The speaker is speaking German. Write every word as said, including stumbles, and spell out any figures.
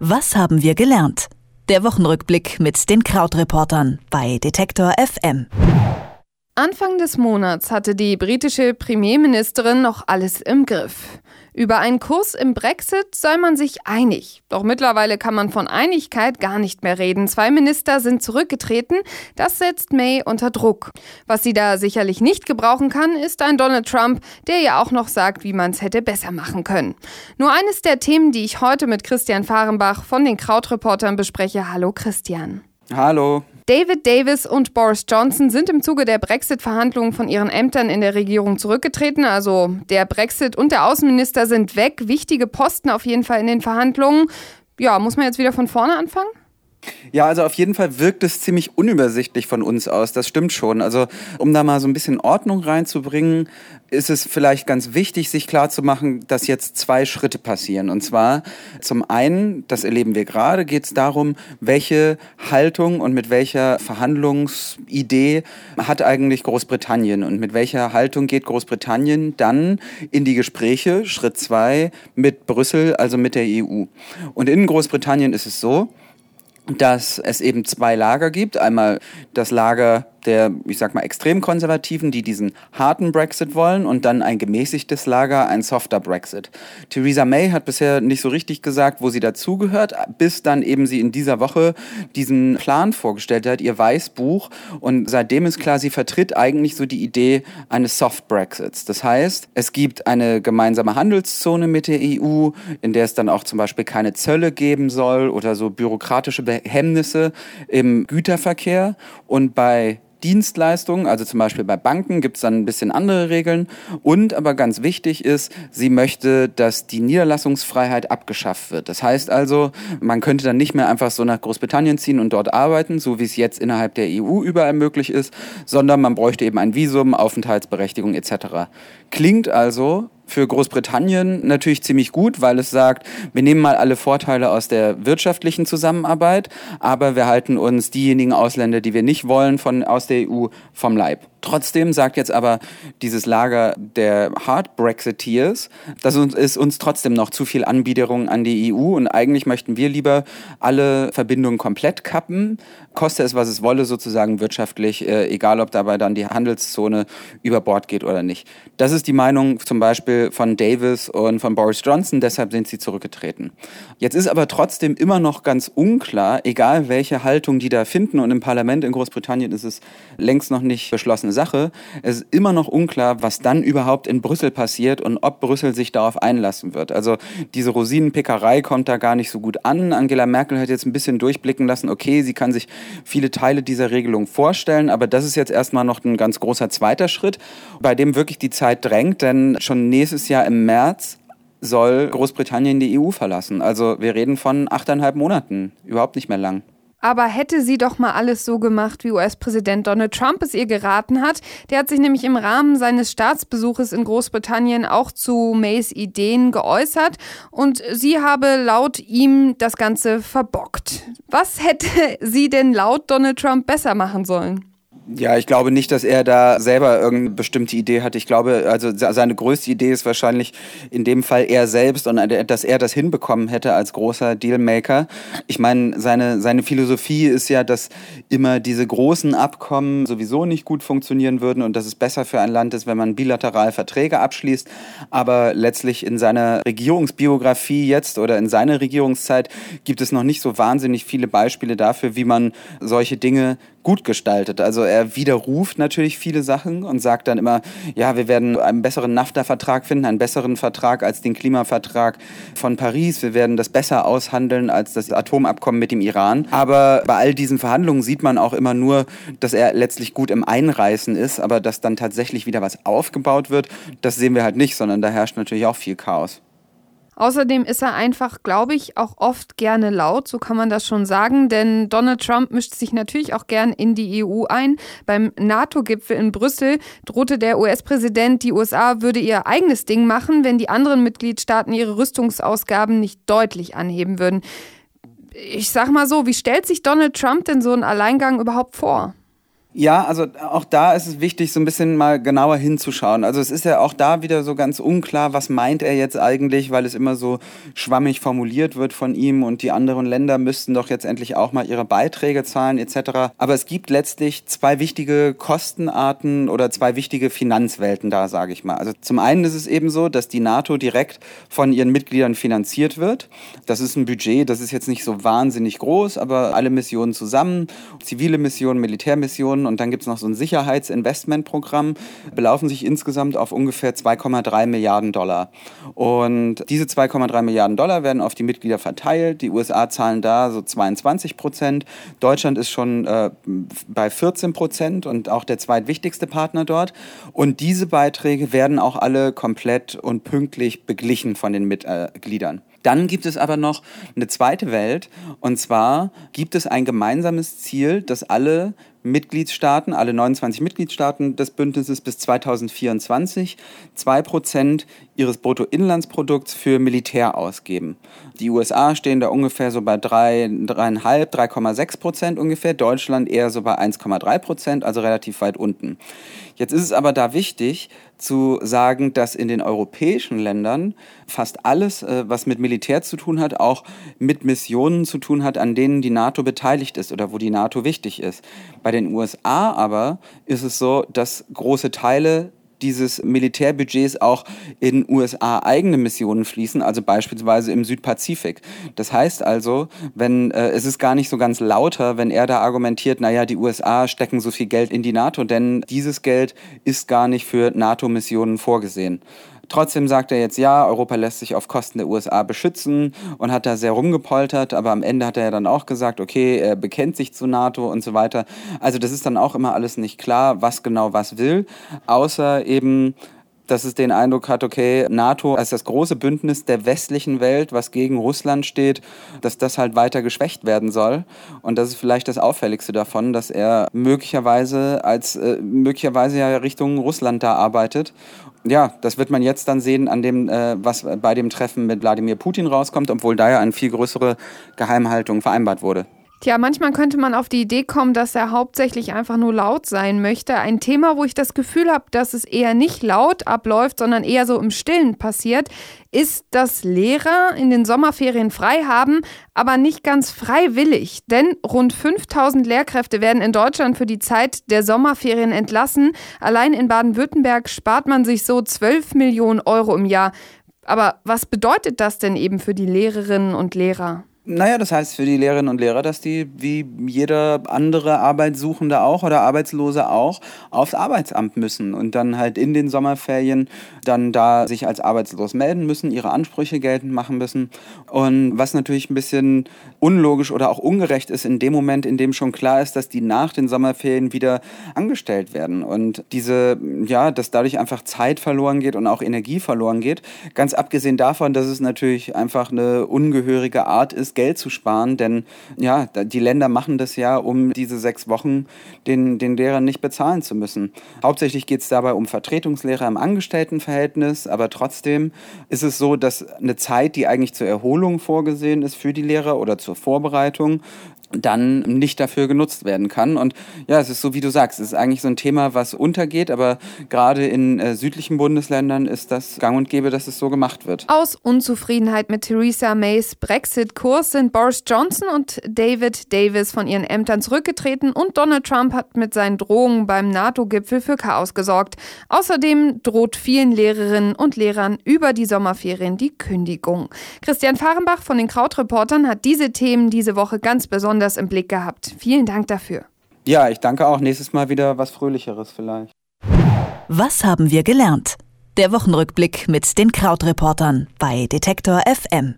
Was haben wir gelernt? Der Wochenrückblick mit den Krautreportern bei Detektor F M. Anfang des Monats hatte die britische Premierministerin noch alles im Griff. Über einen Kurs im Brexit sei man sich einig. Doch mittlerweile kann man von Einigkeit gar nicht mehr reden. Zwei Minister sind zurückgetreten. Das setzt May unter Druck. Was sie da sicherlich nicht gebrauchen kann, ist ein Donald Trump, der ja auch noch sagt, wie man es hätte besser machen können. Nur eines der Themen, die ich heute mit Christian Fahrenbach von den Krautreportern bespreche. Hallo Christian. Hallo. David Davis und Boris Johnson sind im Zuge der Brexit-Verhandlungen von ihren Ämtern in der Regierung zurückgetreten. Also der Brexit und der Außenminister sind weg. Wichtige Posten auf jeden Fall in den Verhandlungen. Ja, muss man jetzt wieder von vorne anfangen? Ja, also auf jeden Fall wirkt es ziemlich unübersichtlich von uns aus, das stimmt schon. Also um da mal so ein bisschen Ordnung reinzubringen, ist es vielleicht ganz wichtig, sich klarzumachen, dass jetzt zwei Schritte passieren. Und zwar zum einen, das erleben wir gerade, geht es darum, welche Haltung und mit welcher Verhandlungsidee hat eigentlich Großbritannien und mit welcher Haltung geht Großbritannien dann in die Gespräche, Schritt zwei, mit Brüssel, also mit der E U. Und in Großbritannien ist es so, dass es eben zwei Lager gibt. Einmal das Lager der, ich sag mal, extrem Konservativen, die diesen harten Brexit wollen, und dann ein gemäßigtes Lager, ein softer Brexit. Theresa May hat bisher nicht so richtig gesagt, wo sie dazugehört, bis dann eben sie in dieser Woche diesen Plan vorgestellt hat, ihr Weißbuch. Und seitdem ist klar, sie vertritt eigentlich so die Idee eines Soft Brexits. Das heißt, es gibt eine gemeinsame Handelszone mit der E U, in der es dann auch zum Beispiel keine Zölle geben soll oder so bürokratische Hemmnisse im Güterverkehr. Und bei Dienstleistungen, also zum Beispiel bei Banken, gibt es dann ein bisschen andere Regeln. Und aber ganz wichtig ist, sie möchte, dass die Niederlassungsfreiheit abgeschafft wird. Das heißt also, man könnte dann nicht mehr einfach so nach Großbritannien ziehen und dort arbeiten, so wie es jetzt innerhalb der E U überall möglich ist, sondern man bräuchte eben ein Visum, Aufenthaltsberechtigung et cetera. Klingt also für Großbritannien natürlich ziemlich gut, weil es sagt, wir nehmen mal alle Vorteile aus der wirtschaftlichen Zusammenarbeit, aber wir halten uns diejenigen Ausländer, die wir nicht wollen, von, aus der E U vom Leib. Trotzdem sagt jetzt aber dieses Lager der Hard Brexiteers, das ist uns trotzdem noch zu viel Anbiederung an die E U, und eigentlich möchten wir lieber alle Verbindungen komplett kappen, koste es, was es wolle, sozusagen wirtschaftlich, äh, egal ob dabei dann die Handelszone über Bord geht oder nicht. Das ist die Meinung zum Beispiel von Davis und von Boris Johnson, deshalb sind sie zurückgetreten. Jetzt ist aber trotzdem immer noch ganz unklar, egal welche Haltung die da finden, und im Parlament in Großbritannien ist es längst noch nicht beschlossen, Sache. Es ist immer noch unklar, was dann überhaupt in Brüssel passiert und ob Brüssel sich darauf einlassen wird. Also diese Rosinenpickerei kommt da gar nicht so gut an. Angela Merkel hat jetzt ein bisschen durchblicken lassen, okay, sie kann sich viele Teile dieser Regelung vorstellen, aber das ist jetzt erstmal noch ein ganz großer zweiter Schritt, bei dem wirklich die Zeit drängt, denn schon nächstes Jahr im März soll Großbritannien die E U verlassen. Also wir reden von achteinhalb Monaten, überhaupt nicht mehr lang. Aber hätte sie doch mal alles so gemacht, wie U S-Präsident Donald Trump es ihr geraten hat. Der hat sich nämlich im Rahmen seines Staatsbesuches in Großbritannien auch zu Mays Ideen geäußert. Und sie habe laut ihm das Ganze verbockt. Was hätte sie denn laut Donald Trump besser machen sollen? Ja, ich glaube nicht, dass er da selber irgendeine bestimmte Idee hat. Ich glaube, also seine größte Idee ist wahrscheinlich in dem Fall er selbst, und dass er das hinbekommen hätte als großer Dealmaker. Ich meine, seine, seine Philosophie ist ja, dass immer diese großen Abkommen sowieso nicht gut funktionieren würden und dass es besser für ein Land ist, wenn man bilateral Verträge abschließt. Aber letztlich in seiner Regierungsbiografie jetzt oder in seiner Regierungszeit gibt es noch nicht so wahnsinnig viele Beispiele dafür, wie man solche Dinge gut gestaltet. Also er widerruft natürlich viele Sachen und sagt dann immer, ja, wir werden einen besseren NAFTA-Vertrag finden, einen besseren Vertrag als den Klimavertrag von Paris. Wir werden das besser aushandeln als das Atomabkommen mit dem Iran. Aber bei all diesen Verhandlungen sieht man auch immer nur, dass er letztlich gut im Einreißen ist, aber dass dann tatsächlich wieder was aufgebaut wird, das sehen wir halt nicht, sondern da herrscht natürlich auch viel Chaos. Außerdem ist er einfach, glaube ich, auch oft gerne laut, so kann man das schon sagen, denn Donald Trump mischt sich natürlich auch gern in die E U ein. Beim NATO-Gipfel in Brüssel drohte der U S-Präsident, die U S A würde ihr eigenes Ding machen, wenn die anderen Mitgliedstaaten ihre Rüstungsausgaben nicht deutlich anheben würden. Ich sag mal so, wie stellt sich Donald Trump denn so einen Alleingang überhaupt vor? Ja, also auch da ist es wichtig, so ein bisschen mal genauer hinzuschauen. Also es ist ja auch da wieder so ganz unklar, was meint er jetzt eigentlich, weil es immer so schwammig formuliert wird von ihm und die anderen Länder müssten doch jetzt endlich auch mal ihre Beiträge zahlen et cetera. Aber es gibt letztlich zwei wichtige Kostenarten oder zwei wichtige Finanzwelten da, sage ich mal. Also zum einen ist es eben so, dass die NATO direkt von ihren Mitgliedern finanziert wird. Das ist ein Budget, das ist jetzt nicht so wahnsinnig groß, aber alle Missionen zusammen, zivile Missionen, Militärmissionen, und dann gibt es noch so ein Sicherheitsinvestmentprogramm, belaufen sich insgesamt auf ungefähr zwei Komma drei Milliarden Dollar. Und diese zwei Komma drei Milliarden Dollar werden auf die Mitglieder verteilt. Die U S A zahlen da so zweiundzwanzig Prozent. Deutschland ist schon äh, bei vierzehn Prozent und auch der zweitwichtigste Partner dort. Und diese Beiträge werden auch alle komplett und pünktlich beglichen von den Mitgliedern. Dann gibt es aber noch eine zweite Welt, und zwar gibt es ein gemeinsames Ziel, dass alle Mitgliedstaaten, alle neunundzwanzig Mitgliedstaaten des Bündnisses bis zweitausendvierundzwanzig zwei Prozent ihres Bruttoinlandsprodukts für Militär ausgeben. Die U S A stehen da ungefähr so bei drei, drei Komma fünf, drei Komma sechs Prozent ungefähr, Deutschland eher so bei eins Komma drei Prozent, also relativ weit unten. Jetzt ist es aber da wichtig zu sagen, dass in den europäischen Ländern fast alles, was mit Militär zu tun hat, auch mit Missionen zu tun hat, an denen die NATO beteiligt ist oder wo die NATO wichtig ist. Bei den U S A aber ist es so, dass große Teile dieses Militärbudgets auch in U S A eigene Missionen fließen, also beispielsweise im Südpazifik. Das heißt also, wenn äh, es ist gar nicht so ganz lauter, wenn er da argumentiert, naja, die U S A stecken so viel Geld in die NATO, denn dieses Geld ist gar nicht für NATO-Missionen vorgesehen. Trotzdem sagt er jetzt, ja, Europa lässt sich auf Kosten der U S A beschützen und hat da sehr rumgepoltert, aber am Ende hat er ja dann auch gesagt, okay, er bekennt sich zu NATO und so weiter. Also das ist dann auch immer alles nicht klar, was genau was will, außer eben, dass es den Eindruck hat, okay, NATO als das große Bündnis der westlichen Welt, was gegen Russland steht, dass das halt weiter geschwächt werden soll. Und das ist vielleicht das Auffälligste davon, dass er möglicherweise als äh, möglicherweise ja Richtung Russland da arbeitet. Ja, das wird man jetzt dann sehen, an dem, äh, was bei dem Treffen mit Wladimir Putin rauskommt, obwohl da ja eine viel größere Geheimhaltung vereinbart wurde. Tja, manchmal könnte man auf die Idee kommen, dass er hauptsächlich einfach nur laut sein möchte. Ein Thema, wo ich das Gefühl habe, dass es eher nicht laut abläuft, sondern eher so im Stillen passiert, ist, dass Lehrer in den Sommerferien frei haben, aber nicht ganz freiwillig. Denn rund fünftausend Lehrkräfte werden in Deutschland für die Zeit der Sommerferien entlassen. Allein in Baden-Württemberg spart man sich so zwölf Millionen Euro im Jahr. Aber was bedeutet das denn eben für die Lehrerinnen und Lehrer? Naja, das heißt für die Lehrerinnen und Lehrer, dass die wie jeder andere Arbeitssuchende auch oder Arbeitslose auch aufs Arbeitsamt müssen und dann halt in den Sommerferien dann da sich als arbeitslos melden müssen, ihre Ansprüche geltend machen müssen. Und was natürlich ein bisschen unlogisch oder auch ungerecht ist in dem Moment, in dem schon klar ist, dass die nach den Sommerferien wieder angestellt werden und diese, ja, dass dadurch einfach Zeit verloren geht und auch Energie verloren geht. Ganz abgesehen davon, dass es natürlich einfach eine ungehörige Art ist, Geld zu sparen, denn ja, die Länder machen das ja, um diese sechs Wochen den, den Lehrern nicht bezahlen zu müssen. Hauptsächlich geht es dabei um Vertretungslehrer im Angestelltenverhältnis, aber trotzdem ist es so, dass eine Zeit, die eigentlich zur Erholung vorgesehen ist für die Lehrer oder zur Vorbereitung, dann nicht dafür genutzt werden kann. Und ja, es ist so, wie du sagst, es ist eigentlich so ein Thema, was untergeht, aber gerade in äh, südlichen Bundesländern ist das gang und gäbe, dass es so gemacht wird. Aus Unzufriedenheit mit Theresa Mays Brexit-Kurs sind Boris Johnson und David Davis von ihren Ämtern zurückgetreten und Donald Trump hat mit seinen Drohungen beim NATO-Gipfel für Chaos gesorgt. Außerdem droht vielen Lehrerinnen und Lehrern über die Sommerferien die Kündigung. Christian Fahrenbach von den Krautreportern hat diese Themen diese Woche ganz besonders das im Blick gehabt. Vielen Dank dafür. Ja, ich danke auch. Nächstes Mal wieder was Fröhlicheres vielleicht. Was haben wir gelernt? Der Wochenrückblick mit den Krautreportern bei Detektor F M.